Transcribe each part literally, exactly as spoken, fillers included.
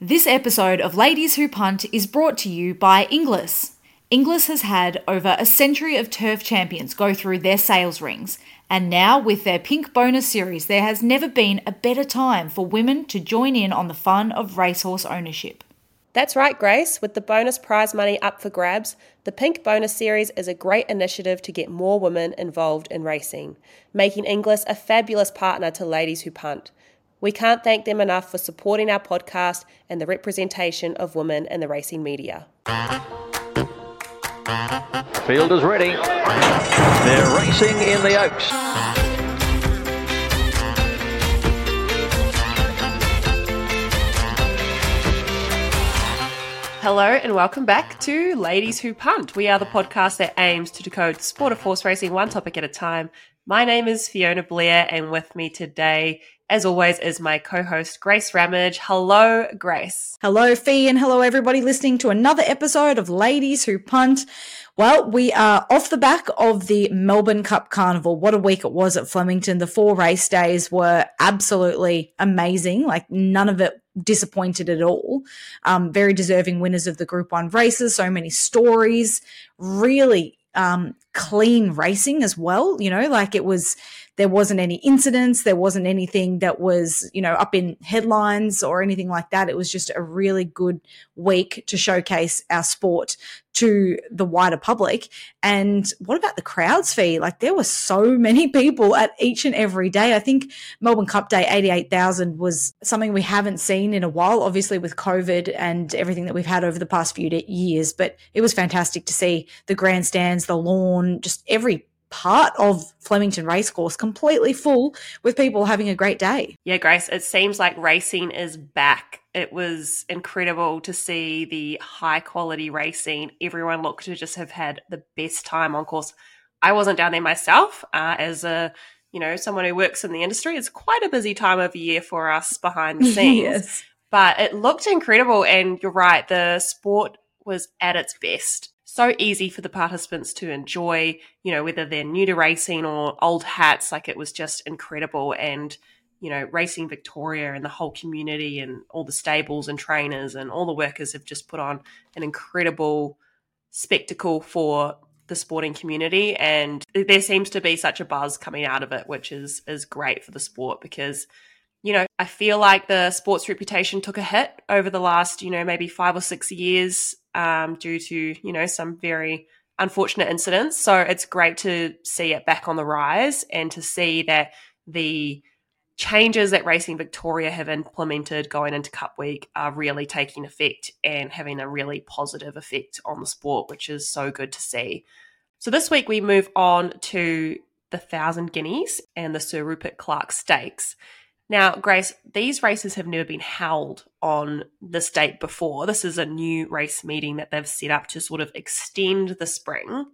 This episode of Ladies Who Punt is brought to you by Inglis. Inglis has had over a century of turf champions go through their sales rings, and now with their Pink Bonus series, there has never been a better time for women to join in on the fun of racehorse ownership. That's right, Grace. With the bonus prize money up for grabs, the Pink Bonus series is a great initiative to get more women involved in racing, making Inglis a fabulous partner to Ladies Who Punt. We can't thank them enough for supporting our podcast and the representation of women in the racing media. Field is ready. They're racing in the Oaks. Hello and welcome back to Ladies Who Punt. We are the podcast that aims to decode the sport of horse racing one topic at a time. My name is Fiona Blair, and with me today, as always, is my co-host Grace Ramage. Hello, Grace. Hello, Fee, and hello everybody listening to another episode of Ladies Who Punt. Well, we are off the back of the Melbourne Cup Carnival. What a week it was at Flemington. The four race days were absolutely amazing. Like, none of it disappointed at all. Um, very deserving winners of the Group One races. So many stories. Really Um, clean racing as well, you know, like it was, there wasn't any incidents, there wasn't anything that was, you know, up in headlines or anything like that. It was just a really good week to showcase our sport to the wider public. And what about the crowds, Fee? Like, there were so many people at each and every day. I think Melbourne Cup Day, eighty-eight thousand, was something we haven't seen in a while, obviously with COVID and everything that we've had over the past few years, but it was fantastic to see the grandstands, the lawn, just every part of Flemington Racecourse completely full with people having a great day. Yeah, Grace, it seems like racing is back. It was incredible to see the high quality racing. Everyone looked to just have had the best time on course. I wasn't down there myself uh, as a, you know, someone who works in the industry. It's quite a busy time of year for us behind the scenes. Yes. But it looked incredible, and you're right, the sport was at its best. So easy for the participants to enjoy, you know, whether they're new to racing or old hats. Like, it was just incredible. And, you know, Racing Victoria and the whole community and all the stables and trainers and all the workers have just put on an incredible spectacle for the sporting community. And there seems to be such a buzz coming out of it, which is is great for the sport, because, you know, I feel like the sport's reputation took a hit over the last, you know, maybe five or six years um, due to, you know, some very unfortunate incidents. So it's great to see it back on the rise and to see that the changes that Racing Victoria have implemented going into Cup Week are really taking effect and having a really positive effect on the sport, which is so good to see. So this week we move on to the one thousand guineas and the Sir Rupert Clarke Stakes. Now, Grace, these races have never been held on this date before. This is a new race meeting that they've set up to sort of extend the spring.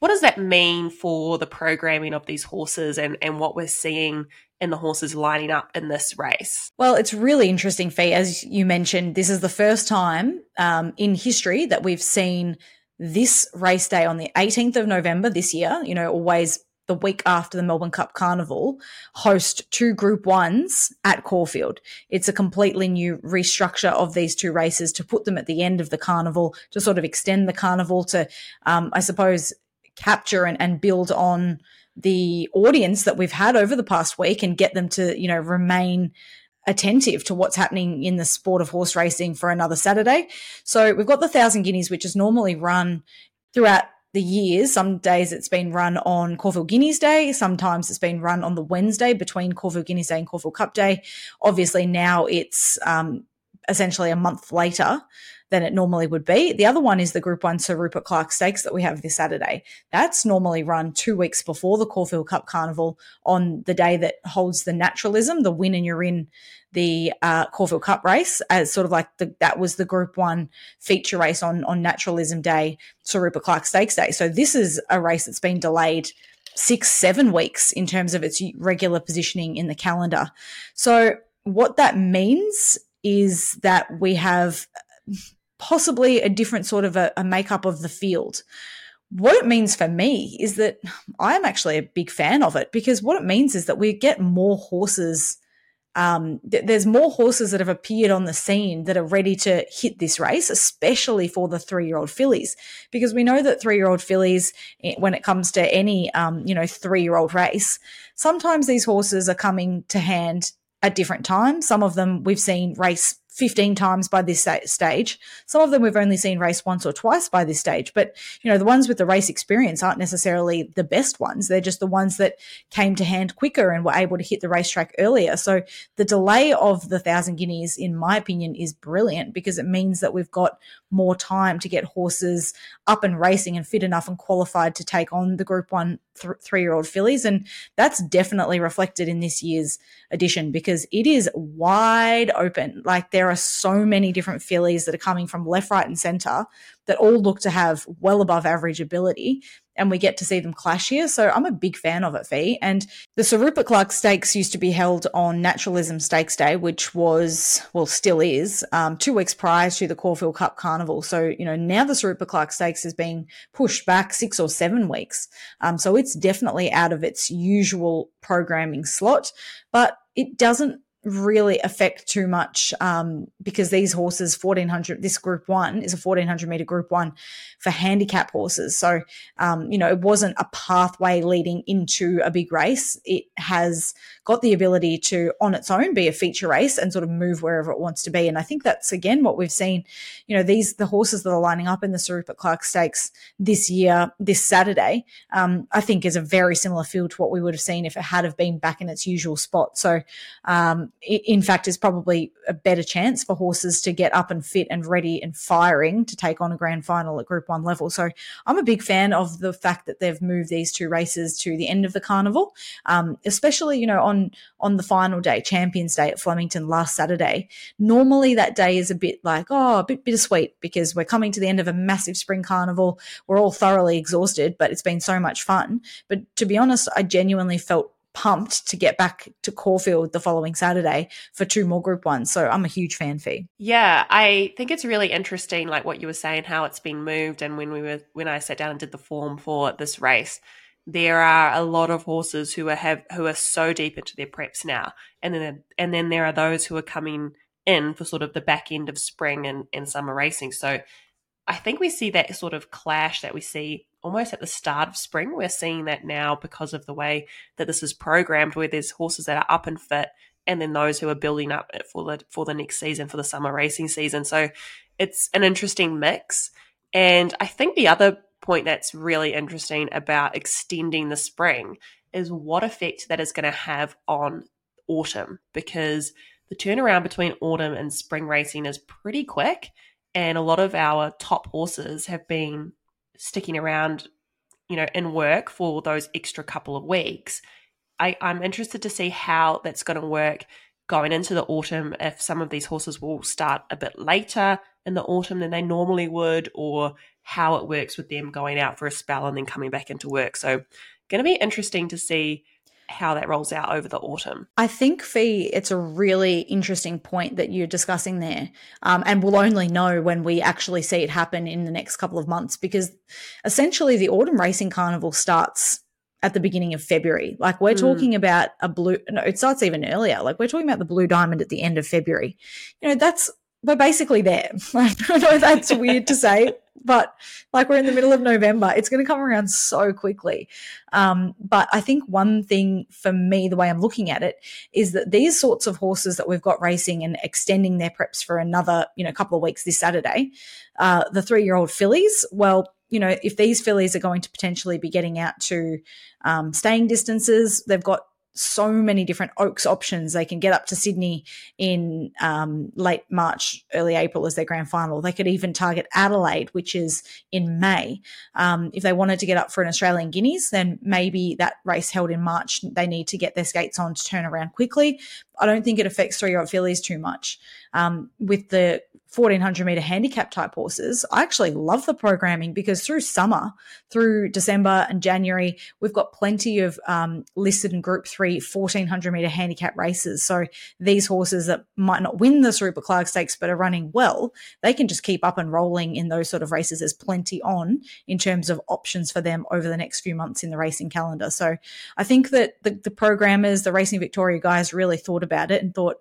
What does that mean for the programming of these horses and, and what we're seeing and the horses lining up in this race? Well, it's really interesting, Fee. As you mentioned, this is the first time um, in history that we've seen this race day on the eighteenth of November this year, you know, always the week after the Melbourne Cup Carnival, host two Group Ones at Caulfield. It's a completely new restructure of these two races to put them at the end of the carnival, to sort of extend the carnival to, um, I suppose, capture and, and build on the audience that we've had over the past week and get them to, you know, remain attentive to what's happening in the sport of horse racing for another Saturday. So we've got the one thousand guineas, which is normally run throughout the years. Some days it's been run on Caulfield Guineas Day. Sometimes it's been run on the Wednesday between Caulfield Guineas Day and Caulfield Cup Day. Obviously now it's um, essentially a month later than it normally would be. The other one is the Group One Sir Rupert Clarke Stakes that we have this Saturday. That's normally run two weeks before the Caulfield Cup Carnival on the day that holds the Naturalism, the win and you're in the uh, Caulfield Cup race as sort of like the, that was the Group One feature race on on Naturalism Day, Sir Rupert Clarke Stakes Day. So this is a race that's been delayed six, seven weeks in terms of its regular positioning in the calendar. So what that means is that we have possibly a different sort of a, a makeup of the field. What it means for me is that I'm actually a big fan of it, because what it means is that we get more horses. Um, th- there's more horses that have appeared on the scene that are ready to hit this race, especially for the three-year-old fillies, because we know that three-year-old fillies, when it comes to any um, you know, three-year-old race, sometimes these horses are coming to hand at different times. Some of them we've seen race fifteen times by this stage. Some of them we've only seen race once or twice by this stage. But, you know, the ones with the race experience aren't necessarily the best ones. They're just the ones that came to hand quicker and were able to hit the racetrack earlier. So the delay of the one thousand Guineas, in my opinion, is brilliant, because it means that we've got more time to get horses up and racing and fit enough and qualified to take on the Group One th- three-year-old fillies. And that's definitely reflected in this year's edition, because it is wide open. Like, there There are so many different fillies that are coming from left, right and centre that all look to have well above average ability, and we get to see them clash here. So I'm a big fan of it, Fee. And the Sir Rupert Clarke Stakes used to be held on Naturalism Stakes Day, which was, well, still is, um, two weeks prior to the Caulfield Cup Carnival. So, you know, now the Sir Rupert Clarke Stakes is being pushed back six or seven weeks. Um, so it's definitely out of its usual programming slot, but it doesn't really affect too much um, because these horses, fourteen hundred, this Group One is a fourteen hundred metre Group One for handicap horses. So, um, you know, it wasn't a pathway leading into a big race. It has got the ability to, on its own, be a feature race and sort of move wherever it wants to be. And I think that's, again, what we've seen. You know, these, the horses that are lining up in the Sir Rupert Clarke Stakes this year, this Saturday, um, I think is a very similar field to what we would have seen if it had have been back in its usual spot. So, um, in fact, is probably a better chance for horses to get up and fit and ready and firing to take on a grand final at Group One level. So I'm a big fan of the fact that they've moved these two races to the end of the carnival, um, especially, you know, on, on the final day, Champions Day at Flemington last Saturday. Normally that day is a bit like, oh, a bit bittersweet, because we're coming to the end of a massive spring carnival. We're all thoroughly exhausted, but it's been so much fun. But to be honest, I genuinely felt pumped to get back to Caulfield the following Saturday for two more Group Ones. So I'm a huge fan, Fee. Yeah, I think it's really interesting, like what you were saying, how it's been moved. And when we were, when I sat down and did the form for this race, there are a lot of horses who are have who are so deep into their preps now, and then and then there are those who are coming in for sort of the back end of spring and, and summer racing. So I think we see that sort of clash that we see almost at the start of spring. We're seeing that now because of the way that this is programmed, where there's horses that are up and fit, and then those who are building up for the for the next season, for the summer racing season. So it's an interesting mix. And I think the other point that's really interesting about extending the spring is what effect that is going to have on autumn, because the turnaround between autumn and spring racing is pretty quick, and a lot of our top horses have been sticking around, you know, in work for those extra couple of weeks. I, I'm interested to see how that's going to work going into the autumn, if some of these horses will start a bit later in the autumn than they normally would, or how it works with them going out for a spell and then coming back into work. So going to be interesting to see how that rolls out over the autumn. I think, Fee, it's a really interesting point that you're discussing there, um, and we'll only know when we actually see it happen in the next couple of months, because essentially the autumn racing carnival starts at the beginning of February. Like, we're mm. talking about a blue – no, it starts even earlier. Like, we're talking about the Blue Diamond at the end of February. You know, that's – we're basically there. Like, I know that's weird to say, but like, we're in the middle of November. It's going to come around so quickly. Um, but I think one thing for me, the way I'm looking at it, is that these sorts of horses that we've got racing and extending their preps for another, you know, couple of weeks this Saturday, uh, the three-year-old fillies, well, you know, if these fillies are going to potentially be getting out to um, staying distances, they've got so many different Oaks options. They can get up to Sydney in um, late March, early April as their grand final. They could even target Adelaide, which is in May. Um, if they wanted to get up for an Australian Guineas, then maybe that race held in March, they need to get their skates on to turn around quickly. I don't think it affects three-year-old fillies too much. Um, with the fourteen hundred metre handicap type horses, I actually love the programming because through summer, through December and January, we've got plenty of um, listed and Group three fourteen hundred metre handicap races. So these horses that might not win the Sir Rupert Clarke Stakes but are running well, they can just keep up and rolling in those sort of races. There's plenty on in terms of options for them over the next few months in the racing calendar. So I think that the, the programmers, the Racing Victoria guys really thought about it and thought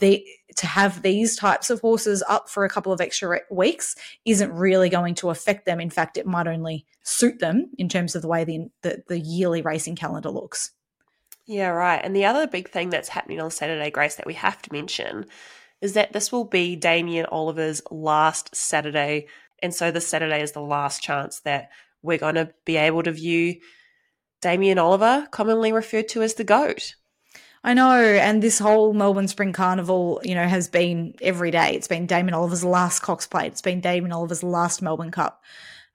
they to have these types of horses up for a couple of extra weeks isn't really going to affect them. In fact, it might only suit them in terms of the way the the, the yearly racing calendar looks. Yeah, right. And the other big thing that's happening on Saturday, Grace, that we have to mention is that this will be Damien Oliver's last Saturday, and so this Saturday is the last chance that we're going to be able to view Damien Oliver, commonly referred to as the GOAT. I know, and this whole Melbourne Spring Carnival, you know, has been every day. It's been Damien Oliver's last Cox Plate. It's been Damien Oliver's last Melbourne Cup.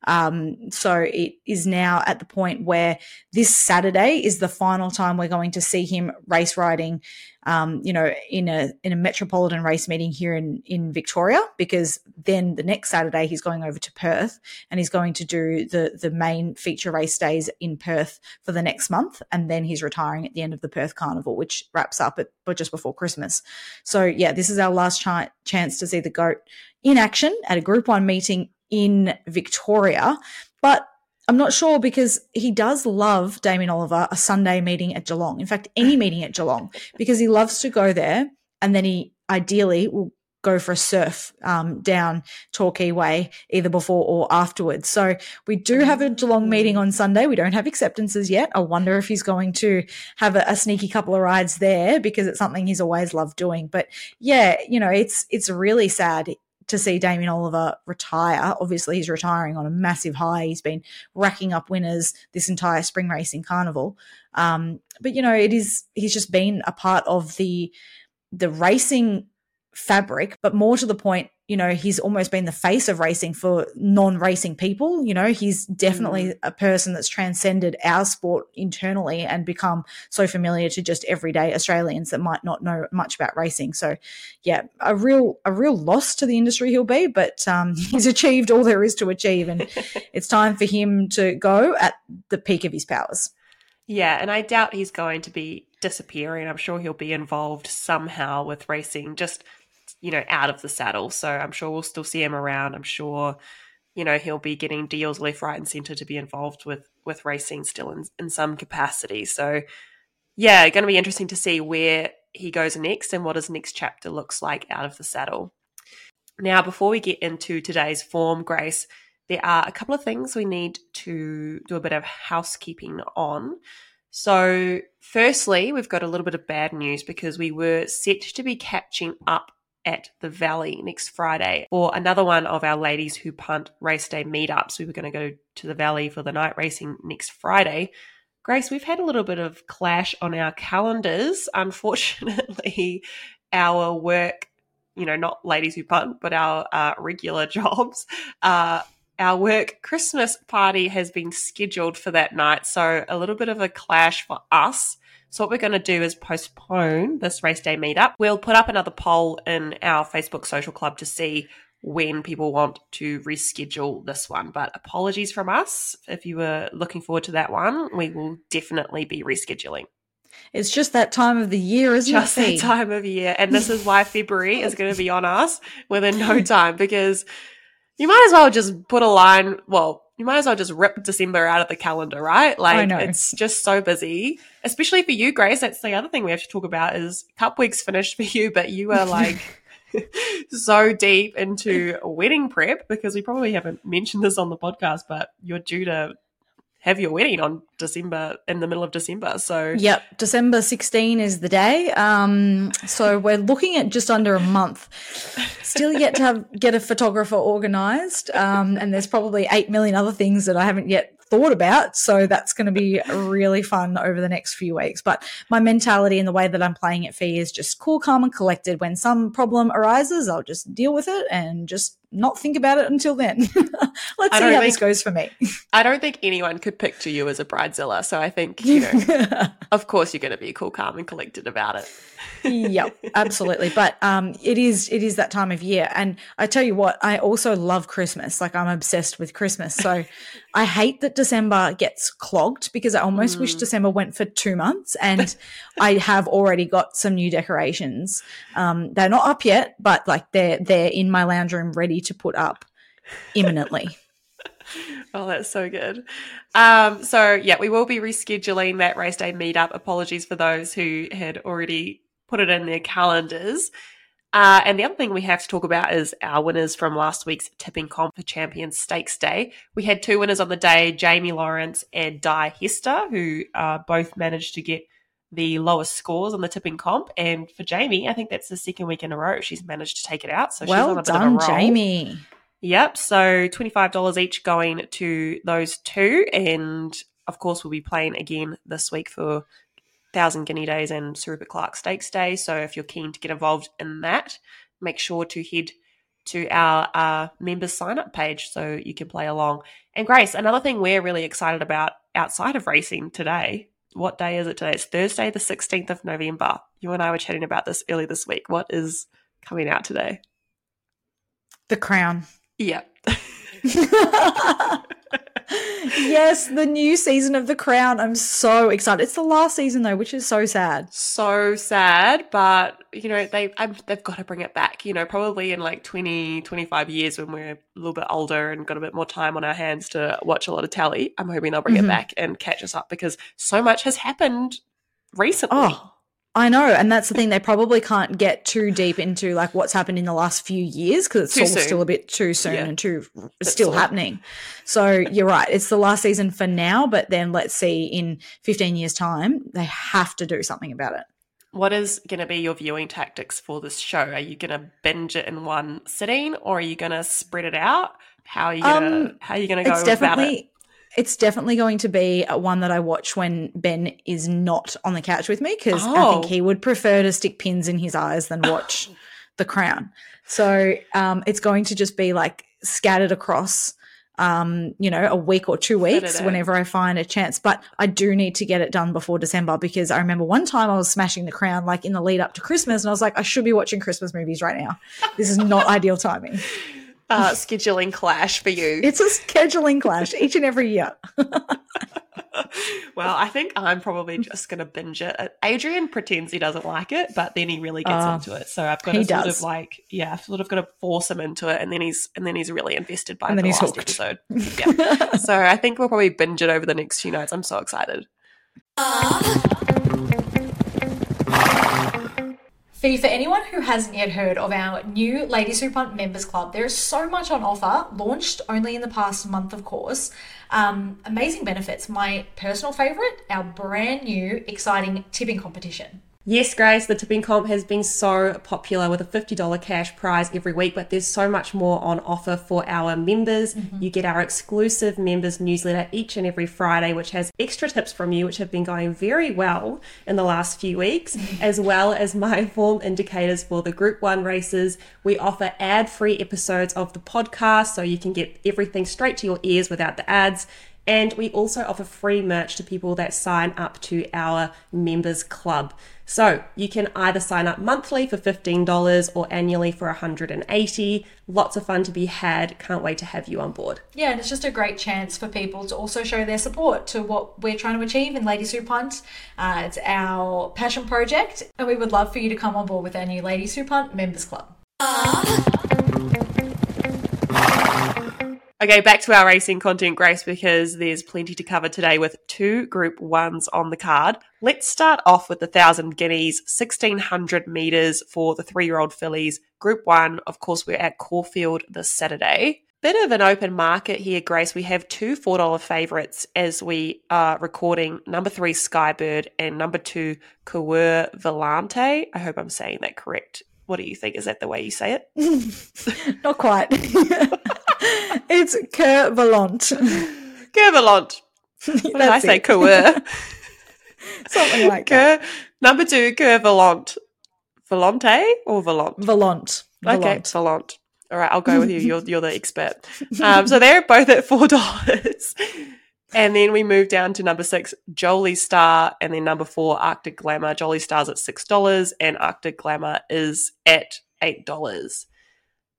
Um, so it is now at the point where this Saturday is the final time we're going to see him race riding, um, you know, in a in a metropolitan race meeting here in, in Victoria, because then the next Saturday he's going over to Perth and he's going to do the, the main feature race days in Perth for the next month, and then he's retiring at the end of the Perth Carnival, which wraps up at but just before Christmas. So, yeah, this is our last ch- chance to see the GOAT in action at a Group one meeting in Victoria, but I'm not sure because he does love, Damien Oliver, a Sunday meeting at Geelong. In fact, any meeting at Geelong, because he loves to go there, and then he ideally will go for a surf um, down Torquay Way either before or afterwards. So we do have a Geelong meeting on Sunday. We don't have acceptances yet. I wonder if he's going to have a, a sneaky couple of rides there because it's something he's always loved doing. But, yeah, you know, it's it's really sad to see Damien Oliver retire. Obviously he's retiring on a massive high. He's been racking up winners this entire spring racing carnival. Um, but, you know, it is he's just been a part of the the racing fabric, but more to the point, you know, he's almost been the face of racing for non-racing people. You know, he's definitely mm. a person that's transcended our sport internally and become so familiar to just everyday Australians that might not know much about racing. So, yeah, a real a real loss to the industry he'll be, but um, he's achieved all there is to achieve, and it's time for him to go at the peak of his powers. Yeah, and I doubt he's going to be disappearing. I'm sure he'll be involved somehow with racing, just you know, out of the saddle. So I'm sure we'll still see him around. I'm sure, you know, he'll be getting deals left, right and centre to be involved with with racing still in, in some capacity. So, yeah, going to be interesting to see where he goes next and what his next chapter looks like out of the saddle. Now, before we get into today's form, Grace, there are a couple of things we need to do a bit of housekeeping on. So, firstly, we've got a little bit of bad news because we were set to be catching up at the Valley next Friday for another one of our Ladies Who Punt race day meetups. We were going to go to the Valley for the night racing next Friday. Grace, we've had a little bit of clash on our calendars. Unfortunately, our work, you know, not Ladies Who Punt, but our uh, regular jobs, uh, our work Christmas party has been scheduled for that night. So a little bit of a clash for us. So what we're going to do is postpone this race day meetup. We'll put up another poll in our Facebook social club to see when people want to reschedule this one. But apologies from us. If you were looking forward to that one, we will definitely be rescheduling. It's just that time of the year, isn't it? Just that time of year. And this is why February is going to be on us within no time, because you might as well just put a line, well, you might as well just rip December out of the calendar, right? Like, I know. It's just so busy, especially for you, Grace. That's the other thing we have to talk about is Cup Week's finished for you, but you are like so deep into wedding prep, because we probably haven't mentioned this on the podcast, but you're due to have your wedding on December, in the middle of December. So yep, December sixteenth is the day. Um, so we're looking at just under a month. Still yet to have, get a photographer organised, um, and there's probably eight million other things that I haven't yet thought about. So that's going to be really fun over the next few weeks. But my mentality and the way that I'm playing at Fee is just cool, calm and collected. When some problem arises, I'll just deal with it and just not think about it until then. Let's see how think, this goes for me. I don't think anyone could picture you as a bridezilla. So I think, you know, of course you're going to be cool, calm and collected about it. Yep, absolutely. But um, it is it is that time of year. And I tell you what, I also love Christmas. Like, I'm obsessed with Christmas. So I hate that December gets clogged because I almost mm. wish December went for two months. And I have already got some new decorations. Um, they're not up yet, but like they're they're in my lounge room ready to put up imminently. Oh, that's so good. Um, so, yeah, we will be rescheduling that race day meetup. Apologies for those who had already put it in their calendars. Uh, and the other thing we have to talk about is our winners from last week's tipping comp for Champions Stakes Day. We had two winners on the day, Jamie Lawrence and Di Hester, who uh, both managed to get the lowest scores on the tipping comp. And for Jamie, I think that's the second week in a row she's managed to take it out. So well she's on a done, bit of a roll. Jamie. Yep. So twenty-five dollars each going to those two. And of course, we'll be playing again this week for one thousand Guinea Days and Sir Rupert Clarke Stakes Day. So if you're keen to get involved in that, make sure to head to our uh, members sign-up page so you can play along. And Grace, another thing we're really excited about outside of racing today, what day is it today? It's Thursday the sixteenth of November. You and I were chatting about this early this week. What is coming out today? The Crown. Yep. Yes, the new season of The Crown. I'm so excited. It's the last season though, which is so sad. So sad, but you know, they I'm, they've got to bring it back, you know, probably in like twenty, twenty-five years when we're a little bit older and got a bit more time on our hands to watch a lot of telly. I'm hoping they'll bring mm-hmm. it back and catch us up because so much has happened recently. Oh. I know, and that's the thing. They probably can't get too deep into like what's happened in the last few years because it's all still a bit too soon yeah. and too it's still all. happening. So you're right. It's the last season for now, but then let's see in fifteen years' time, they have to do something about it. What is going to be your viewing tactics for this show? Are you going to binge it in one sitting or are you going to spread it out? How are you going um, to go about it? It's definitely going to be one that I watch when Ben is not on the couch with me because oh. I think he would prefer to stick pins in his eyes than watch The Crown. So um, it's going to just be like scattered across, um, you know, a week or two weeks Saturday. Whenever I find a chance. But I do need to get it done before December because I remember one time I was smashing The Crown like in the lead up to Christmas and I was like, I should be watching Christmas movies right now. This is not ideal timing. Uh, scheduling clash for you. It's a scheduling clash each and every year. Well, I think I'm probably just going to binge it. Adrian pretends he doesn't like it, but then he really gets uh, into it. So I've got to sort does. of like, yeah, I've sort of got to force him into it, and then he's and then he's really invested by and the last hooked. episode. Yeah. So I think we'll probably binge it over the next few nights. I'm so excited. Fee, for anyone who hasn't yet heard of our new Ladies Who Punt Members Club, there is so much on offer, launched only in the past month, of course. Um, amazing benefits. My personal favourite, our brand new exciting tipping competition. Yes, Grace, the tipping comp has been so popular with a fifty dollars cash prize every week, but there's so much more on offer for our members. Mm-hmm. You get our exclusive members newsletter each and every Friday, which has extra tips from you, which have been going very well in the last few weeks, as well as my form indicators for the Group One races. We offer ad-free episodes of the podcast, so you can get everything straight to your ears without the ads. And we also offer free merch to people that sign up to our members club. So you can either sign up monthly for fifteen dollars or annually for one hundred eighty dollars. Lots of fun to be had. Can't wait to have you on board. Yeah, and it's just a great chance for people to also show their support to what we're trying to achieve in Ladies Who Punt. Uh, it's our passion project, and we would love for you to come on board with our new Ladies Who Punt members club. Okay, back to our racing content, Grace, because there's plenty to cover today with two Group Ones on the card. Let's start off with the one thousand Guineas, sixteen hundred metres for the three-year-old fillies. Group one, of course, we're at Caulfield this Saturday. Bit of an open market here, Grace. We have two four dollar favourites as we are recording number three Skybird and number two Coeur Volant. I hope I'm saying that correct. What do you think? Is that the way you say it? Not quite. It's Coeur Volant. Coeur Volant. What did I say? Coeur. Something like Coeur, that. Number two, Coeur Volant. Volante or Volant? Volant. Okay, Volant. All right, I'll go with you. You're you're the expert. Um, so they're both at four dollars. And then we move down to number six, Jolie Star, and then number four, Arctic Glamour. Jolie Star's at six dollars and Arctic Glamour is at eight dollars.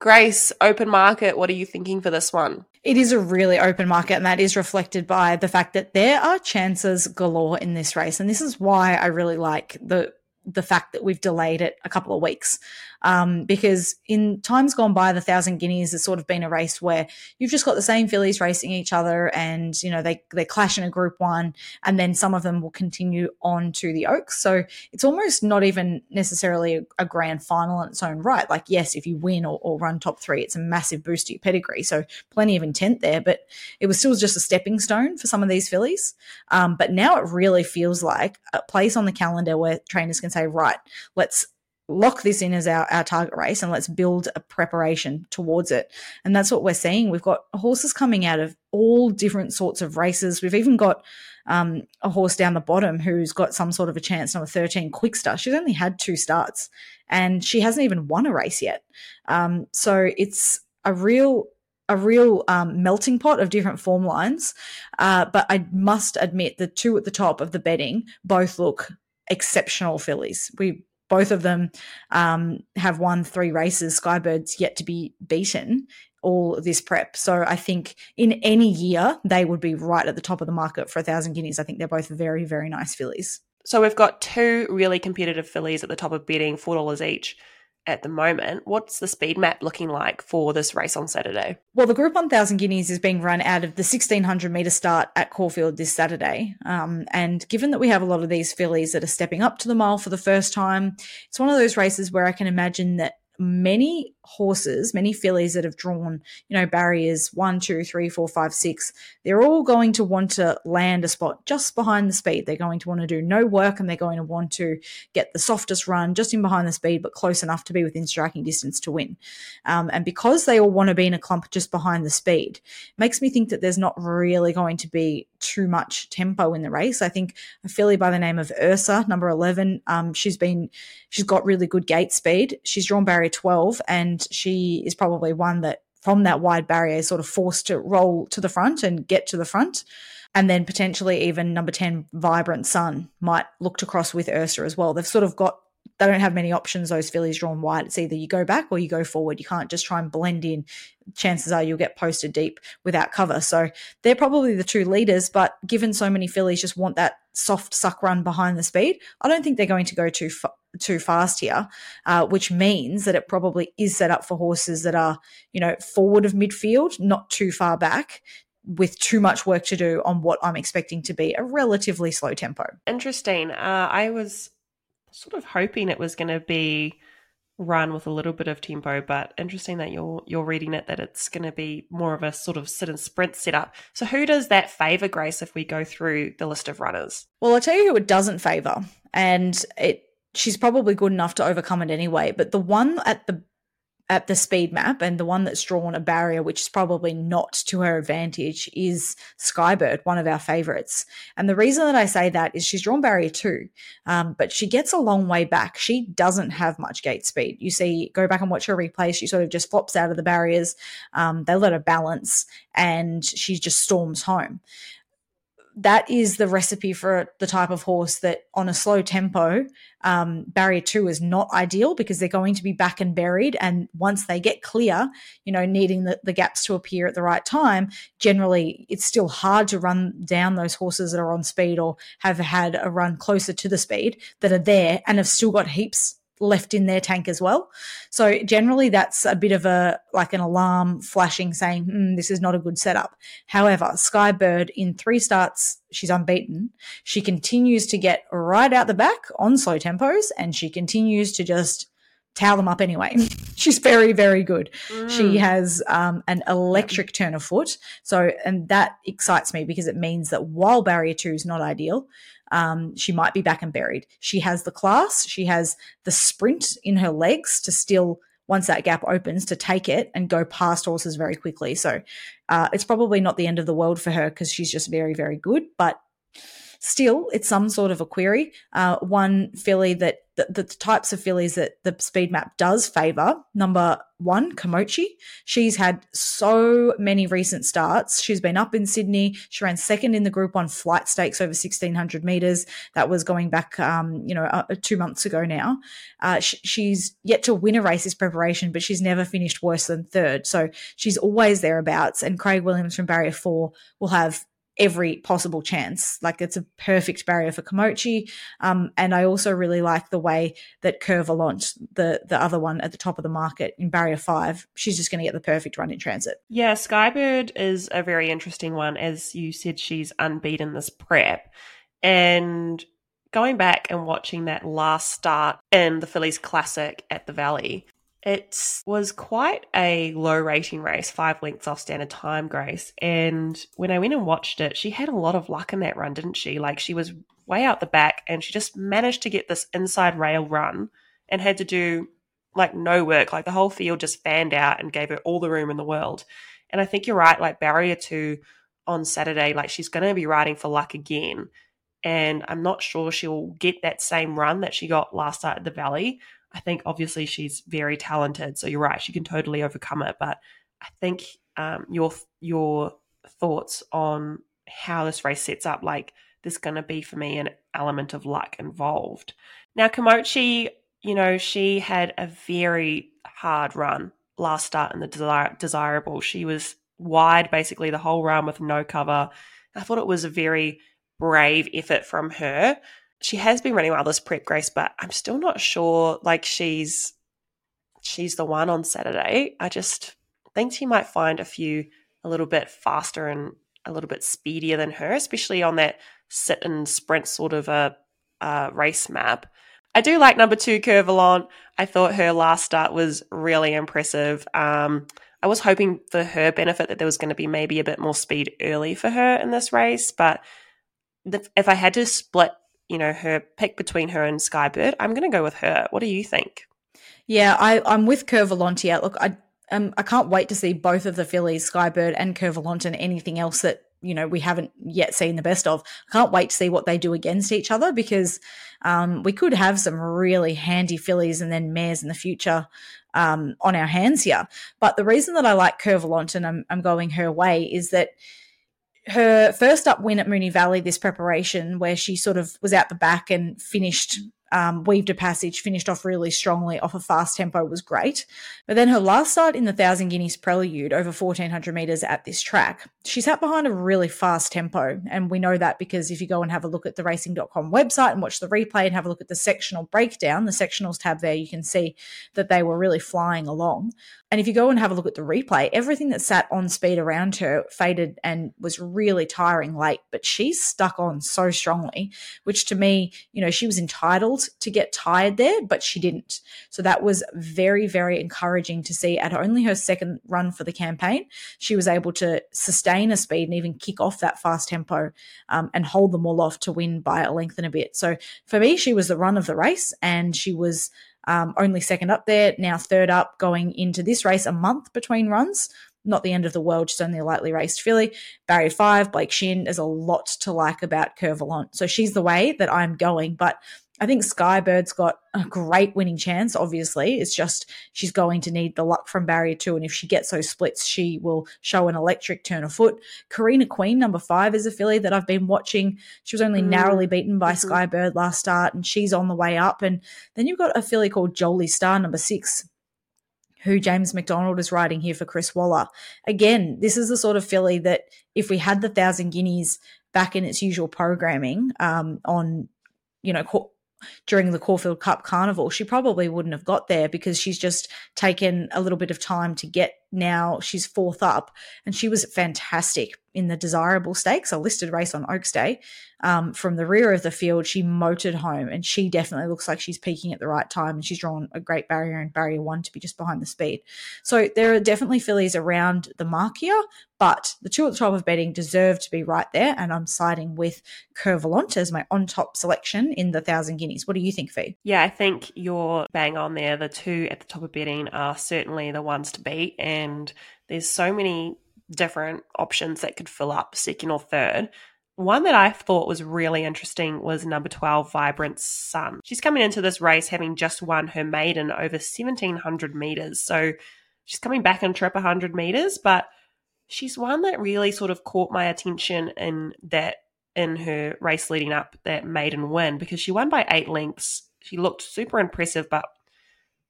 Grace, open market, what are you thinking for this one? It is a really open market, and that is reflected by the fact that there are chances galore in this race, and this is why I really like the the fact that we've delayed it a couple of weeks, um, because in times gone by, the one thousand Guineas has sort of been a race where you've just got the same fillies racing each other and, you know, they, they clash in a group one and then some of them will continue on to the Oaks. So it's almost not even necessarily a, a grand final in its own right. Like, yes, if you win or, or run top three, it's a massive boost to your pedigree. So plenty of intent there, but it was still just a stepping stone for some of these fillies. Um, but now it really feels like a place on the calendar where trainers can say, right, let's lock this in as our, our target race and let's build a preparation towards it. And that's what we're seeing. We've got horses coming out of all different sorts of races. We've even got um, a horse down the bottom who's got some sort of a chance, number thirteen, Quickstar. She's only had two starts and she hasn't even won a race yet. Um, so it's a real a real um, melting pot of different form lines. Uh, but I must admit the two at the top of the betting both look exceptional fillies. We both of them um, have won three races. Skybird's yet to be beaten all this prep. So I think in any year they would be right at the top of the market for a thousand guineas. I think they're both very, very nice fillies. So we've got two really competitive fillies at the top of betting, four dollars each at the moment. What's the speed map looking like for this race on Saturday? Well, the Group one thousand Guineas is being run out of the sixteen hundred metre start at Caulfield this Saturday. Um, and given that we have a lot of these fillies that are stepping up to the mile for the first time, it's one of those races where I can imagine that many horses, many fillies that have drawn, you know, barriers one, two, three, four, five, six, they're all going to want to land a spot just behind the speed. They're going to want to do no work and they're going to want to get the softest run just in behind the speed, but close enough to be within striking distance to win. Um, and because they all want to be in a clump just behind the speed, it makes me think that there's not really going to be too much tempo in the race. I think a filly by the name of Ursa, number eleven, um, she's been, she's got really good gate speed. She's drawn barrier twelve and she is probably one that from that wide barrier is sort of forced to roll to the front and get to the front. And then potentially even number ten, Vibrant Sun, might look to cross with Ursa as well. They've sort of got, they don't have many options, those fillies drawn wide. It's either you go back or you go forward. You can't just try and blend in. Chances are you'll get posted deep without cover. So they're probably the two leaders, but given so many fillies just want that soft suck run behind the speed, I don't think they're going to go too fa- too fast here, uh, which means that it probably is set up for horses that are, you know, forward of midfield, not too far back, with too much work to do on what I'm expecting to be a relatively slow tempo. Interesting. Uh, I was... sort of hoping it was going to be run with a little bit of tempo, but interesting that you're you're reading it that it's going to be more of a sort of sit and sprint setup. So who does that favour, Grace, if we go through the list of runners? Well, I'll tell you who it doesn't favour, and it she's probably good enough to overcome it anyway, but the one at the at the speed map and the one that's drawn a barrier, which is probably not to her advantage, is Skybird, one of our favourites. And the reason that I say that is she's drawn barrier two, um, but she gets a long way back. She doesn't have much gate speed. You see, go back and watch her replay. She sort of just flops out of the barriers. Um, they let her balance and she just storms home. That is the recipe for the type of horse that on a slow tempo, um, barrier two is not ideal because they're going to be back and buried. And once they get clear, you know, needing the, the gaps to appear at the right time, generally it's still hard to run down those horses that are on speed or have had a run closer to the speed that are there and have still got heaps left in their tank as well. So generally that's a bit of a like an alarm flashing saying, mm, this is not a good setup. However, Skybird in three starts, she's unbeaten. She continues to get right out the back on slow tempos and she continues to just towel them up anyway. She's very, very good. Mm. She has um, an electric turn of foot. So, and that excites me because it means that while barrier two is not ideal, um, she might be back and buried. She has the class. She has the sprint in her legs to still once that gap opens, to take it and go past horses very quickly. So uh, it's probably not the end of the world for her because she's just very, very good. But still, it's some sort of a query. Uh, one filly that the, the types of fillies that the speed map does favour, number one, Komochi. She's had so many recent starts. She's been up in Sydney. She ran second in the Group One Flight Stakes over sixteen hundred metres. That was going back, um, you know, uh, two months ago now. Uh, sh- she's yet to win a race this preparation, but she's never finished worse than third. So she's always thereabouts. And Craig Williams from Barrier Four will have every possible chance. Like, it's a perfect barrier for Komochi. Um, and I also really like the way that Coeur Volant, the, the other one at the top of the market in Barrier five, she's just going to get the perfect run in transit. Yeah, Skybird is a very interesting one. As you said, she's unbeaten this prep. And going back and watching that last start in the Phillies Classic at the Valley, it was quite a low rating race, five lengths off standard time, Grace. And when I went and watched it, she had a lot of luck in that run, didn't she? Like, she was way out the back and she just managed to get this inside rail run and had to do like no work. Like, the whole field just fanned out and gave her all the room in the world. And I think you're right, like Barrier two on Saturday, like she's going to be riding for luck again. And I'm not sure she'll get that same run that she got last start at the Valley. I think obviously she's very talented, so you're right, she can totally overcome it. But I think um, your your thoughts on how this race sets up, like there's going to be for me an element of luck involved. Now, Komochi, you know, she had a very hard run last start in the desir- desirable. She was wide basically the whole run with no cover. I thought it was a very brave effort from her. She has been running well this prep, Grace, but I'm still not sure like she's she's the one on Saturday. I just think she might find a few a little bit faster and a little bit speedier than her, especially on that sit and sprint sort of a, a race map. I do like number two, Coeur Volant. I thought her last start was really impressive. Um, I was hoping for her benefit that there was going to be maybe a bit more speed early for her in this race, but the, if I had to split, you know, her pick between her and Skybird, I'm going to go with her. What do you think? Yeah, I, I'm with Coeur Volant. Look, I um, I can't wait to see both of the fillies, Skybird and Coeur Volant, and anything else that, you know, we haven't yet seen the best of. I can't wait to see what they do against each other, because um, we could have some really handy fillies and then mares in the future um, on our hands here. But the reason that I like Coeur Volant and I'm, I'm going her way is that her first up win at Moonee Valley this preparation, where she sort of was out the back and finished, um, weaved a passage, finished off really strongly off a fast tempo, was great. But then her last start in the one thousand Guineas Prelude over fourteen hundred metres at this track, she sat behind a really fast tempo. And we know that because if you go and have a look at the racing dot com website and watch the replay and have a look at the sectional breakdown, the sectionals tab there, you can see that they were really flying along. And if you go and have a look at the replay, everything that sat on speed around her faded and was really tiring late, but she stuck on so strongly, which to me, you know, she was entitled to get tired there, but she didn't. So that was very, very encouraging to see. At only her second run for the campaign, she was able to sustain a speed and even kick off that fast tempo um, and hold them all off to win by a length and a bit. So for me, she was the run of the race, and she was Um, only second up there, now third up going into this race, a month between runs. Not the end of the world, just only a lightly raced filly. Barrier five, Blake Shin, there's a lot to like about Coeur Volant. So she's the way that I'm going, but I think Skybird's got a great winning chance, obviously. It's just she's going to need the luck from Barrier two, and if she gets those splits, she will show an electric turn of foot. Karina Queen, number five, is a filly that I've been watching. She was only mm. narrowly beaten by mm-hmm. Skybird last start, and she's on the way up. And then you've got a filly called Jolie Star, number six, who James McDonald is riding here for Chris Waller. Again, this is the sort of filly that if we had the one thousand Guineas back in its usual programming um, on, you know, cor- during the Caulfield Cup Carnival, she probably wouldn't have got there because she's just taken a little bit of time to get now she's fourth up, and she was fantastic in the desirable stakes, a listed race on Oaks Day. Um, from the rear of the field, she motored home, and she definitely looks like she's peaking at the right time, and she's drawn a great barrier and barrier one to be just behind the speed. So there are definitely fillies around the mark here, but the two at the top of betting deserve to be right there, and I'm siding with Coeur Volant as my on-top selection in the one thousand Guineas. What do you think, Fee? Yeah, I think you're bang on there. The two at the top of betting are certainly the ones to beat, and there's so many different options that could fill up second or third. One that I thought was really interesting was number twelve, Vibrant Sun. She's coming into this race having just won her maiden over seventeen hundred metres. So she's coming back in trip one hundred metres, but she's one that really sort of caught my attention in that in her race leading up that maiden win, because she won by eight lengths. She looked super impressive, but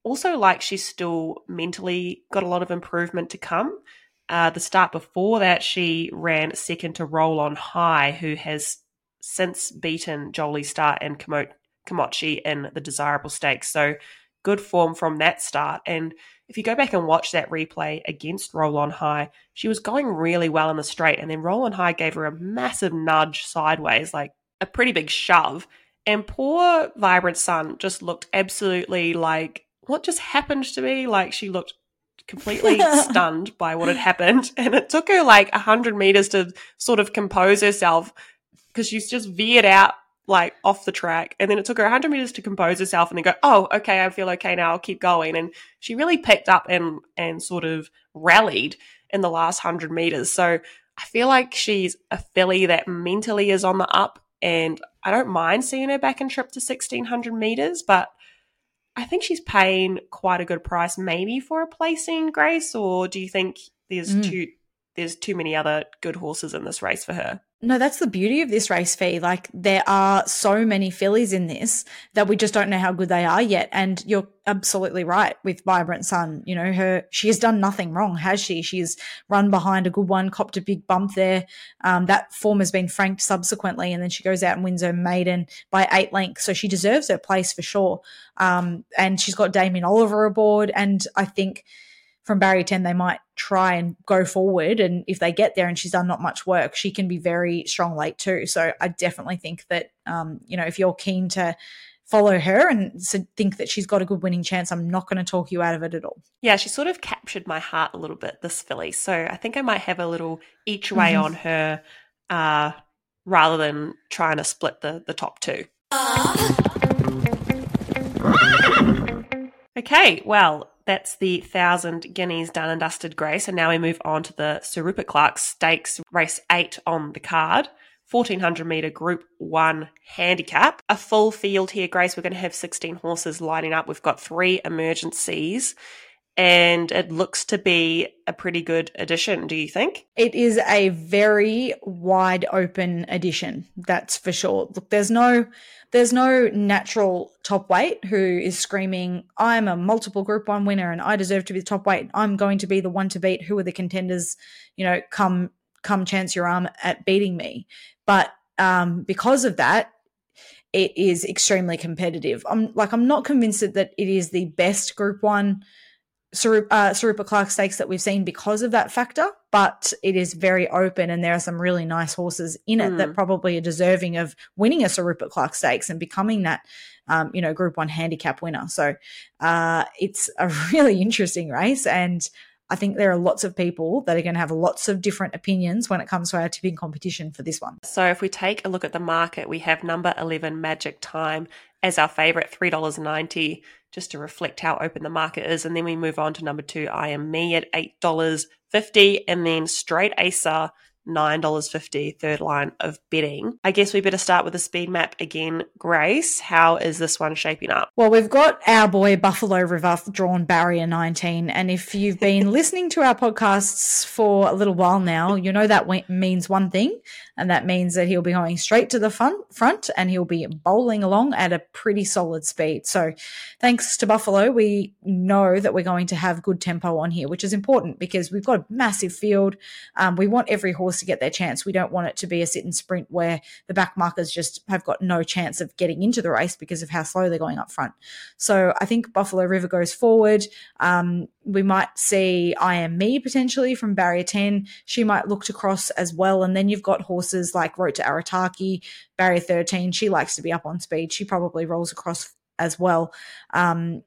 also like she's still mentally got a lot of improvement to come. Uh, the start before that, she ran second to Roll On High, who has since beaten Jolie Star and Komo- Komochi in the desirable stakes. So good form from that start. And if you go back and watch that replay against Roll On High, she was going really well in the straight. And then Roll On High gave her a massive nudge sideways, like a pretty big shove. And poor Vibrant Sun just looked absolutely like, what just happened to me? Like she looked completely stunned by what had happened, and it took her like one hundred meters to sort of compose herself, because she's just veered out like off the track, and then it took her one hundred meters to compose herself and then go, oh okay, I feel okay now, I'll keep going. And she really picked up and and sort of rallied in the last one hundred meters. So I feel like she's a filly that mentally is on the up, and I don't mind seeing her back in trip to sixteen hundred meters, but I think she's paying quite a good price, maybe for a placing, Grace, or do you think there's mm. too there's too many other good horses in this race for her? No, that's the beauty of this race, Fee. Like, there are so many fillies in this that we just don't know how good they are yet. And you're absolutely right with Vibrant Sun. You know, her she has done nothing wrong, has she? She's run behind a good one, copped a big bump there. Um, that form has been franked subsequently, and then she goes out and wins her maiden by eight lengths. So she deserves her place for sure. Um, and she's got Damien Oliver aboard, and I think from Barrier ten, they might try and go forward, and if they get there and she's done not much work, she can be very strong late too. So I definitely think that, um, you know, if you're keen to follow her and think that she's got a good winning chance, I'm not going to talk you out of it at all. Yeah, she sort of captured my heart a little bit, this filly. So I think I might have a little each way mm-hmm. on her uh, rather than trying to split the, the top two. Okay, well, that's the one thousand Guineas done and dusted, Grace. And now we move on to the Sir Rupert Clarke Stakes, race eight on the card, fourteen hundred metre Group one handicap. A full field here, Grace. We're going to have sixteen horses lining up. We've got three emergencies, and it looks to be a pretty good addition, do you think? It is a very wide open addition, that's for sure. Look, there's no there's no natural top weight who is screaming, I'm a multiple Group one winner and I deserve to be the top weight. I'm going to be the one to beat. Who are the contenders, you know, come come chance your arm at beating me. But um, because of that, it is extremely competitive. I'm like I'm not convinced that it is the best Group one Sir, uh, Sir Rupert Clarke Stakes that we've seen because of that factor, but it is very open, and there are some really nice horses in it mm. that probably are deserving of winning a Sir Rupert Clarke Stakes and becoming that, um, you know, Group one handicap winner. So uh, it's a really interesting race, and I think there are lots of people that are going to have lots of different opinions when it comes to our tipping competition for this one. So if we take a look at the market, we have number eleven, Magic Time, as our favourite, three dollars ninety, just to reflect how open the market is. And then we move on to number two, I Am Me, at eight dollars fifty, and then Straight Acer, nine dollars fifty, third line of betting. I guess we better start with the speed map again, Grace. How is this one shaping up? Well, we've got our boy Buffalo River drawn barrier nineteen, and if you've been listening to our podcasts for a little while now, you know that we- means one thing, and that means that he'll be going straight to the fun- front and he'll be bowling along at a pretty solid speed. So thanks to Buffalo, we know that we're going to have good tempo on here, which is important because we've got a massive field. Um, we want every horse horse to get their chance. We don't want it to be a sit and sprint where the backmarkers just have got no chance of getting into the race because of how slow they're going up front. So I think Buffalo River goes forward. Um, we might see I Am Me potentially from Barrier ten. She might look to cross as well. And then you've got horses like Rota Arataki, Barrier thirteen. She likes to be up on speed. She probably rolls across as well. Um,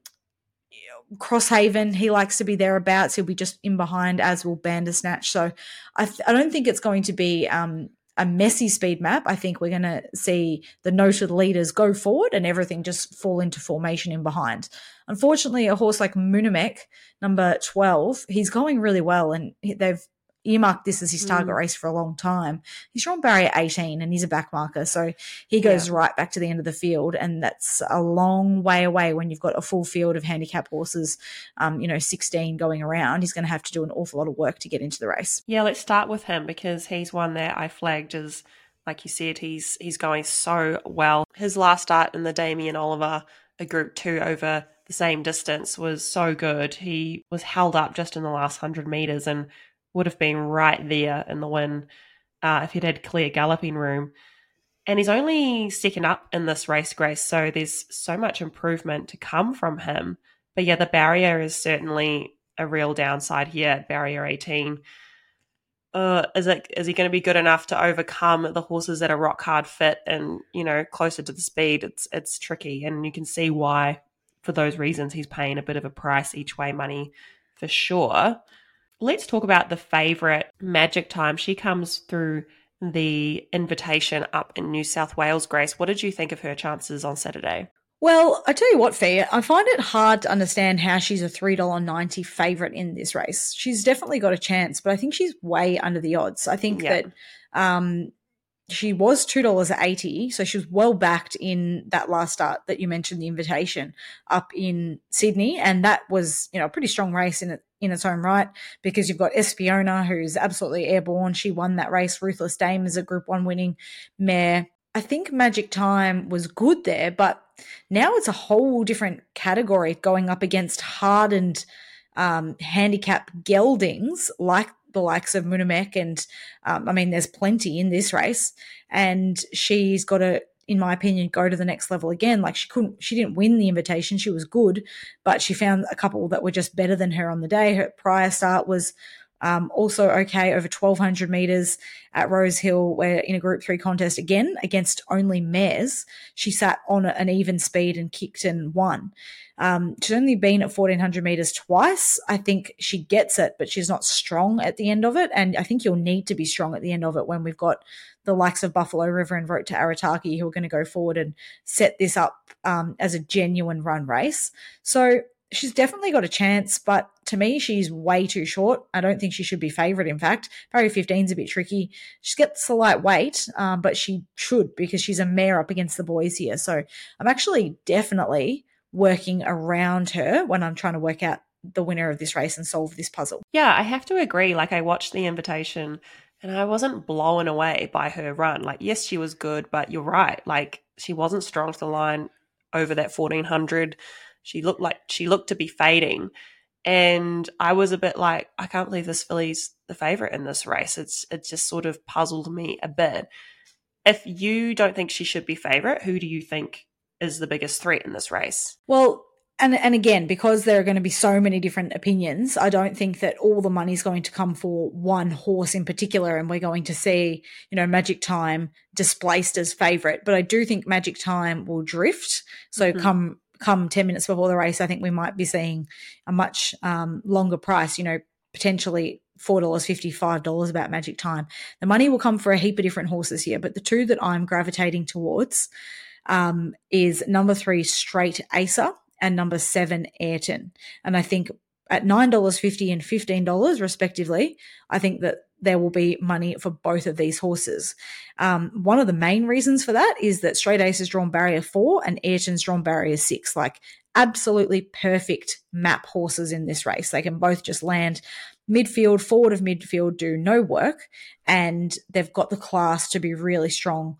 Crosshaven, he likes to be thereabouts. He'll be just in behind, as will Bandersnatch. So I, th- I don't think it's going to be um, a messy speed map. I think we're going to see the noted leaders go forward and everything just fall into formation in behind. Unfortunately, a horse like Munimek, number twelve, he's going really well, and they've earmarked this as his target mm. race for a long time. He's drawn barrier eighteen and he's a backmarker, so he goes yeah. right back to the end of the field, and that's a long way away when you've got a full field of handicap horses, um, you know, sixteen going around. He's going to have to do an awful lot of work to get into the race. Yeah, let's start with him because he's one that I flagged as, like you said, he's he's going so well. His last start in the Damien Oliver, a Group two over the same distance, was so good. He was held up just in the last one hundred metres and would have been right there in the win uh, if he'd had clear galloping room. And he's only second up in this race, Grace, so there's so much improvement to come from him. But yeah, the barrier is certainly a real downside here at barrier eighteen. Uh, is it is he going to be good enough to overcome the horses that are rock hard fit and, you know, closer to the speed? It's it's tricky, and you can see why, for those reasons, he's paying a bit of a price each way money for sure. Let's talk about the favourite, Magic Time. She comes through the Invitation up in New South Wales, Grace. What did you think of her chances on Saturday? Well, I tell you what, Fee, I find it hard to understand how she's a three dollars ninety favourite in this race. She's definitely got a chance, but I think she's way under the odds. I think yeah. that um, she was two dollars eighty, so she was well backed in that last start that you mentioned, the Invitation, up in Sydney, and that was, you know, a pretty strong race in it. in its own right, because you've got Espiona, who's absolutely airborne. She won that race. Ruthless Dame is a Group One winning mare. I think Magic Time was good there, but now it's a whole different category going up against hardened um, handicap geldings like the likes of Munimek, and um, I mean, there's plenty in this race, and she's got a, in my opinion, go to the next level again. Like, she couldn't, she didn't win the Invitation. She was good, but she found a couple that were just better than her on the day. Her prior start was um, also okay over twelve hundred metres at Rose Hill, where in a Group three contest, again, against only mares, she sat on an even speed and kicked and won. Um, she's only been at fourteen hundred metres twice. I think she gets it, but she's not strong at the end of it, and I think you'll need to be strong at the end of it when we've got the likes of Buffalo River and Rota Arataki, who are going to go forward and set this up um, as a genuine run race. So she's definitely got a chance, but to me, she's way too short. I don't think she should be favourite, in fact. Barrier fifteen is a bit tricky. She gets a light weight, um, but she should, because she's a mare up against the boys here. So I'm actually definitely working around her when I'm trying to work out the winner of this race and solve this puzzle. Yeah, I have to agree. Like, I watched the Invitation and I wasn't blown away by her run. Like, yes, she was good, but you're right. Like, she wasn't strong to the line over that fourteen hundred. She looked like she looked to be fading. And I was a bit like, I can't believe this filly's the favourite in this race. It's It just sort of puzzled me a bit. If you don't think she should be favourite, who do you think is the biggest threat in this race? Well, And and again, because there are going to be so many different opinions, I don't think that all the money is going to come for one horse in particular, and we're going to see, you know, Magic Time displaced as favourite. But I do think Magic Time will drift. So mm-hmm. come come ten minutes before the race, I think we might be seeing a much um, longer price, you know, potentially four dollars fifty, five dollars about Magic Time. The money will come for a heap of different horses here, but the two that I'm gravitating towards um, is number three, Straight Acer, and number seven, Ayrton. And I think at nine dollars fifty and fifteen dollars respectively, I think that there will be money for both of these horses. Um, one of the main reasons for that is that Straight Ace has drawn barrier four and Ayrton's drawn barrier six, like absolutely perfect map horses in this race. They can both just land midfield, forward of midfield, do no work, and they've got the class to be really strong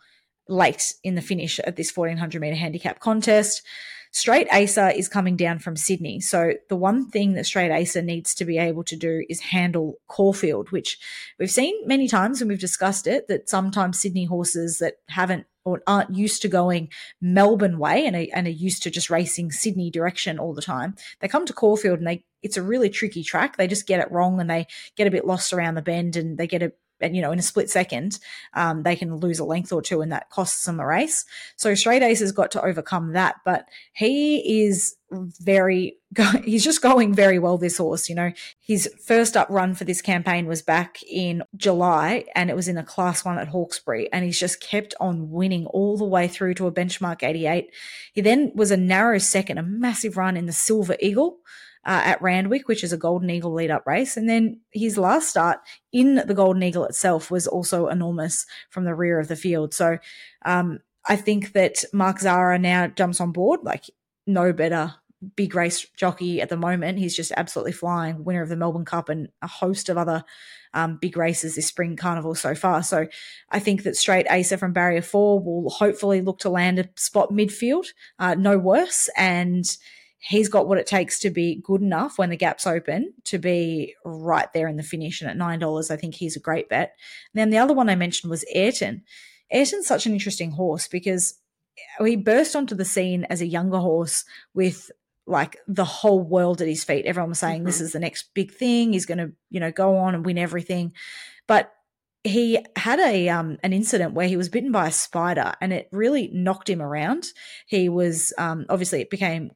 late in the finish at this fourteen hundred metre handicap contest. Straight Acer is coming down from Sydney. So the one thing that Straight Acer needs to be able to do is handle Caulfield, which we've seen many times when we've discussed it, that sometimes Sydney horses that haven't or aren't used to going Melbourne way and are, and are used to just racing Sydney direction all the time, they come to Caulfield and they it's a really tricky track. They just get it wrong and they get a bit lost around the bend and they get a And, you know, in a split second, um, they can lose a length or two and that costs them a race. So Straight Ace has got to overcome that. But he is very – he's just going very well, this horse. You know, his first up run for this campaign was back in July and it was in a class one at Hawkesbury, and he's just kept on winning all the way through to a benchmark eighty-eight. He then was a narrow second, a massive run in the Silver Eagle Uh, at Randwick, which is a Golden Eagle lead-up race. And then his last start in the Golden Eagle itself was also enormous from the rear of the field. So um, I think that Mark Zara now jumps on board, like no better big race jockey at the moment. He's just absolutely flying, winner of the Melbourne Cup and a host of other um, big races this spring carnival so far. So I think that Straight Acer from Barrier four will hopefully look to land a spot midfield, uh, no worse, and he's got what it takes to be good enough when the gap's open to be right there in the finish. And at nine dollars, I think he's a great bet. And then the other one I mentioned was Ayrton. Ayrton's such an interesting horse because he burst onto the scene as a younger horse with like the whole world at his feet. Everyone was saying mm-hmm. this is the next big thing. He's going to, you know, go on and win everything. But he had a um, an incident where he was bitten by a spider and it really knocked him around. He was um, obviously it became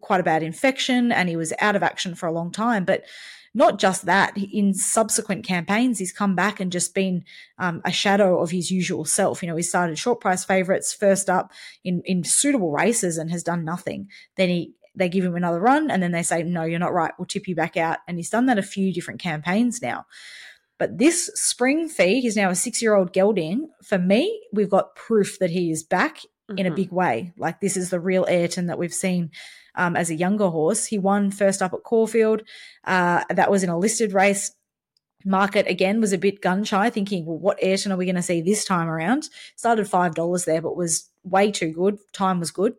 quite a bad infection and he was out of action for a long time. But not just that, in subsequent campaigns, he's come back and just been um, a shadow of his usual self. You know, he started short price favourites first up in, in suitable races and has done nothing. Then he they give him another run and then they say, no, you're not right, we'll tip you back out. And he's done that a few different campaigns now. But this spring feed, he's now a six-year-old gelding. For me, we've got proof that he is back mm-hmm. in a big way. Like this is the real Ayrton that we've seen Um, as a younger horse. He won first up at Caulfield. Uh, that was in a listed race. Market, again, was a bit gun-shy, thinking, well, what Ayrton are we going to see this time around? Started five dollars there, but was way too good. Time was good.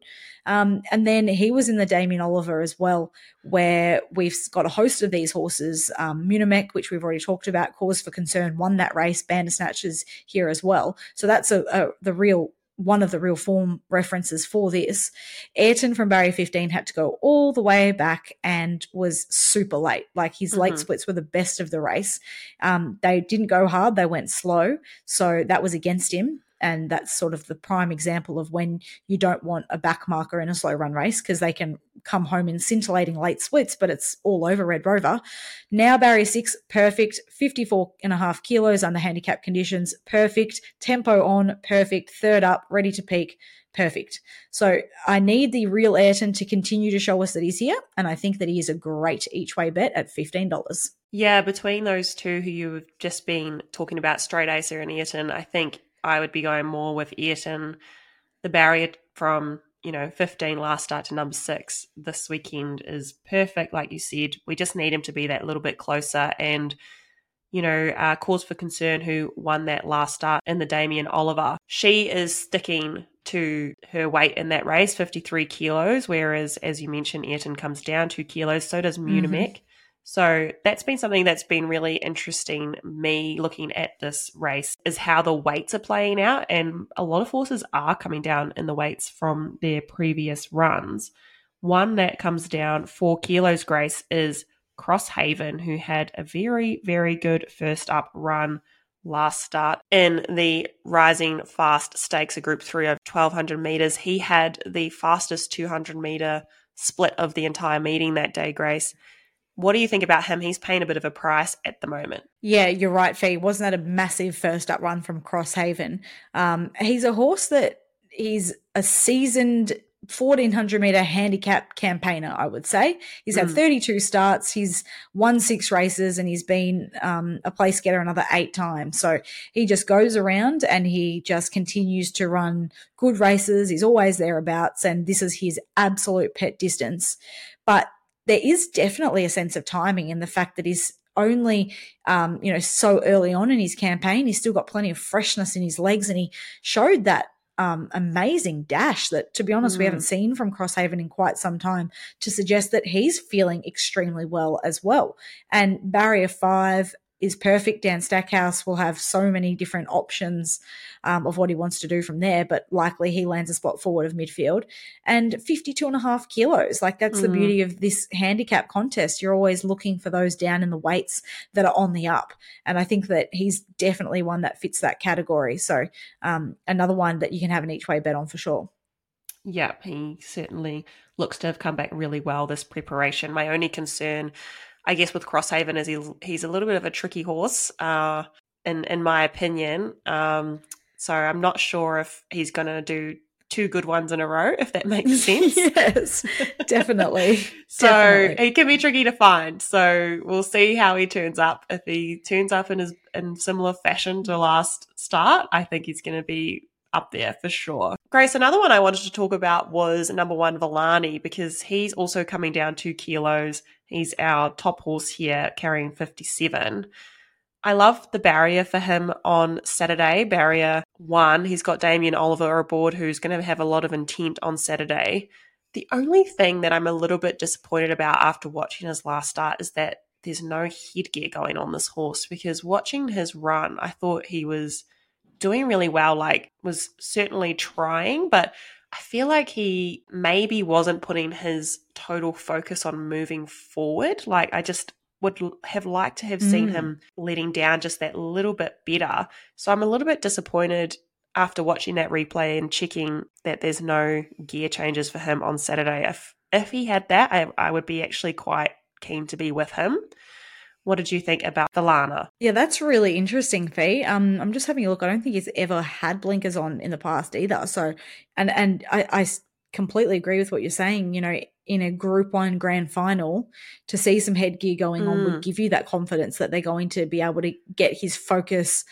Um, and then he was in the Damien Oliver as well, where we've got a host of these horses. Um, Munimek, which we've already talked about, Cause for Concern, won that race. Bandersnatch is here as well. So that's a, a the real one of the real form references for this. Ayrton from Barrier fifteen had to go all the way back and was super late. Like his mm-hmm. late splits were the best of the race. Um, they didn't go hard. They went slow. So that was against him. And that's sort of the prime example of when you don't want a back marker in a slow run race because they can come home in scintillating late splits, but it's all over Red Rover. Now Barrier six, perfect, fifty-four and a half kilos under handicap conditions, perfect, tempo on, perfect, third up, ready to peak, perfect. So I need the real Ayrton to continue to show us that he's here, and I think that he is a great each-way bet at fifteen dollars. Yeah, between those two who you've just been talking about, Straight Acer and Ayrton, I think I would be going more with Ayrton, the barrier from, you know, fifteen last start to number six this weekend is perfect. Like you said, we just need him to be that little bit closer. And, you know, uh, Cause for Concern, who won that last start in the Damien Oliver, she is sticking to her weight in that race, fifty-three kilos, whereas, as you mentioned, Ayrton comes down two kilos, so does Munimek. Mm-hmm. So that's been something that's been really interesting me looking at this race is how the weights are playing out, and a lot of horses are coming down in the weights from their previous runs. One that comes down four kilos, Grace, is Crosshaven, who had a very, very good first up run last start in the Rising Fast Stakes, a Group three of twelve hundred metres. He had the fastest two hundred metre split of the entire meeting that day, Grace. What do you think about him? He's paying a bit of a price at the moment. Yeah, you're right, Fee. Wasn't that a massive first up run from Crosshaven? Um, he's a horse that he's a seasoned fourteen hundred metre handicap campaigner, I would say. He's had mm. thirty-two starts. He's won six races and he's been um, a place getter another eight times. So he just goes around and he just continues to run good races. He's always thereabouts, and this is his absolute pet distance. But there is definitely a sense of timing in the fact that he's only, um, you know, so early on in his campaign. He's still got plenty of freshness in his legs, and he showed that um, amazing dash that, to be honest, mm. we haven't seen from Crosshaven in quite some time, to suggest that he's feeling extremely well as well. And barrier five is perfect. Dan Stackhouse will have so many different options um, of what he wants to do from there, but likely he lands a spot forward of midfield. And fifty-two and a half kilos, like that's mm. the beauty of this handicap contest. You're always looking for those down in the weights that are on the up, and I think that he's definitely one that fits that category. So um, another one that you can have an each-way bet on for sure. Yep, he certainly looks to have come back really well this preparation. My only concern, I guess, with Crosshaven is he, he's a little bit of a tricky horse, uh, in in my opinion. Um, so I'm not sure if he's going to do two good ones in a row, if that makes sense. Yes, definitely. So definitely. He can be tricky to find. So we'll see how he turns up. If he turns up in his in similar fashion to last start, I think he's going to be up there for sure. Grace, another one I wanted to talk about was number one, Velani, because he's also coming down two kilos. He's our top horse here, carrying fifty-seven. I love the barrier for him on Saturday, barrier one. He's got Damien Oliver aboard, who's going to have a lot of intent on Saturday. The only thing that I'm a little bit disappointed about after watching his last start is that there's no headgear going on this horse, because watching his run, I thought he was doing really well, like was certainly trying, but I feel like he maybe wasn't putting his total focus on moving forward. Like I just would have liked to have seen mm. him letting down just that little bit better. So I'm a little bit disappointed after watching that replay and checking that there's no gear changes for him on Saturday. If if he had that, I, I would be actually quite keen to be with him. What did you think about Velani? Yeah, that's really interesting, Fee. Um, I'm just having a look. I don't think he's ever had blinkers on in the past either. So, and and I, I completely agree with what you're saying. You know, in a Group One Grand Final, to see some headgear going mm. on would give you that confidence that they're going to be able to get his focus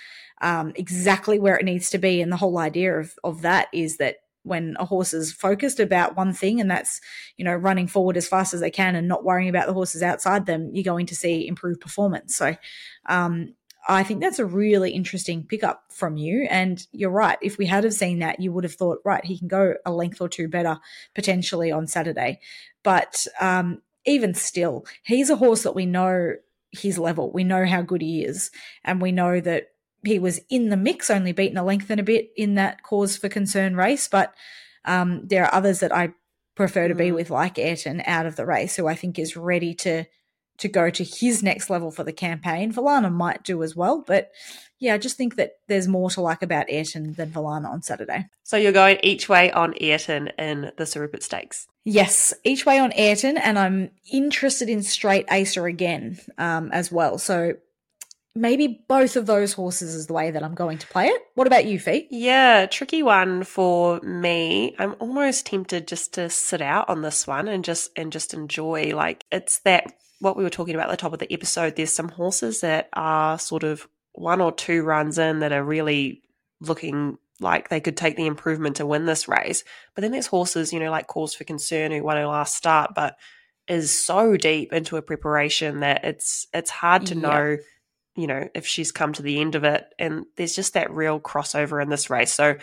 um, exactly where it needs to be. And the whole idea of of that is that when a horse is focused about one thing, and that's, you know, running forward as fast as they can and not worrying about the horses outside them, you're going to see improved performance. So um, I think that's a really interesting pickup from you. And you're right. If we had have seen that, you would have thought, right, he can go a length or two better potentially on Saturday. But um, even still, he's a horse that we know his level. We know how good he is, and we know that he was in the mix, only beaten a length and a bit in that Cause for Concern race. But um, there are others that I prefer to be mm. with, like Ayrton, out of the race, who I think is ready to to go to his next level for the campaign. Velani might do as well. But, yeah, I just think that there's more to like about Ayrton than Velani on Saturday. So you're going each way on Ayrton in the Sir Rupert Stakes? Yes, each way on Ayrton, and I'm interested in Straight Acer again um, as well. So maybe both of those horses is the way that I'm going to play it. What about you, Fee? Yeah, tricky one for me. I'm almost tempted just to sit out on this one and just and just enjoy. Like, it's that what we were talking about at the top of the episode. There's some horses that are sort of one or two runs in that are really looking like they could take the improvement to win this race. But then there's horses, you know, like Cause for Concern, who won her last start, but is so deep into a preparation that it's it's hard to yeah. know, you know, if she's come to the end of it, and there's just that real crossover in this race. So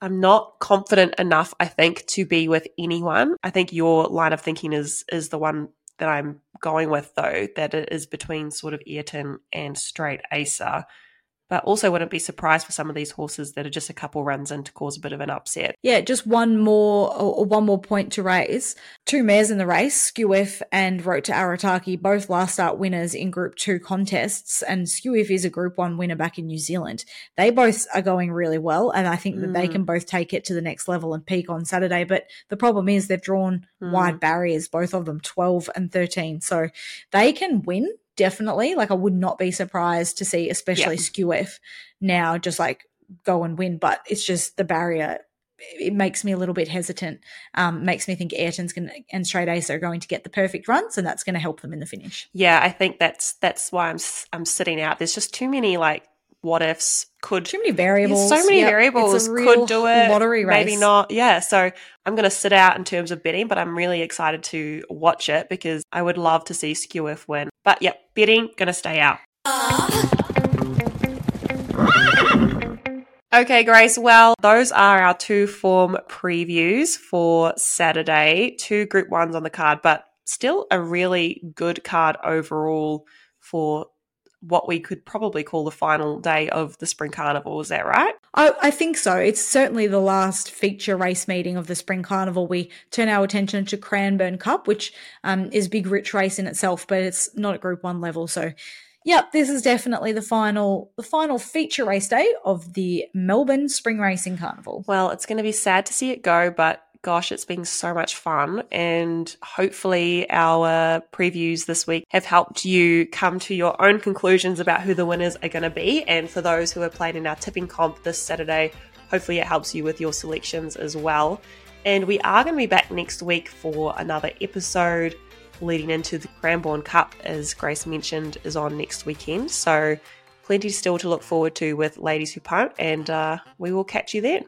I'm not confident enough, I think, to be with anyone. I think your line of thinking is is the one that I'm going with, though, that it is between sort of Ayrton and Straight Acer. But also wouldn't be surprised for some of these horses that are just a couple runs in to cause a bit of an upset. Yeah, just one more or one more point to raise. Two mares in the race, Skewif and Rota Arataki, both last start winners in Group Two contests, and Skewif is a Group One winner back in New Zealand. They both are going really well, and I think that mm. they can both take it to the next level and peak on Saturday. But the problem is they've drawn mm. wide barriers, both of them, twelve and thirteen. So they can win. Definitely, like I would not be surprised to see, especially yeah. Skewif now, just like go and win. But it's just the barrier; it makes me a little bit hesitant. Um, makes me think Ayrton's gonna, and Straight Ace are going to get the perfect runs, and that's going to help them in the finish. Yeah, I think that's that's why I'm I'm sitting out. There's just too many like what ifs, could too many variables, so many yep. variables, it's a real could do it, lottery race, maybe not. Yeah, so I'm going to sit out in terms of betting, but I'm really excited to watch it because I would love to see Skewif win. But, yep, betting, going to stay out. Uh. Okay, Grace. Well, those are our two form previews for Saturday. Two Group Ones on the card, but still a really good card overall for what we could probably call the final day of the Spring Carnival. Is that right? I, I think so. It's certainly the last feature race meeting of the Spring Carnival. We turn our attention to Cranbourne Cup, which um, is a big, rich race in itself, but it's not at Group One level. So, yep, this is definitely the final, the final feature race day of the Melbourne Spring Racing Carnival. Well, it's going to be sad to see it go, but gosh, it's been so much fun, and hopefully our previews this week have helped you come to your own conclusions about who the winners are going to be. And for those who are playing in our tipping comp this Saturday, hopefully it helps you with your selections as well. And we are going to be back next week for another episode leading into the Cranbourne Cup, as Grace mentioned, is on next weekend. So plenty still to look forward to with Ladies Who Punt, and uh, we will catch you then.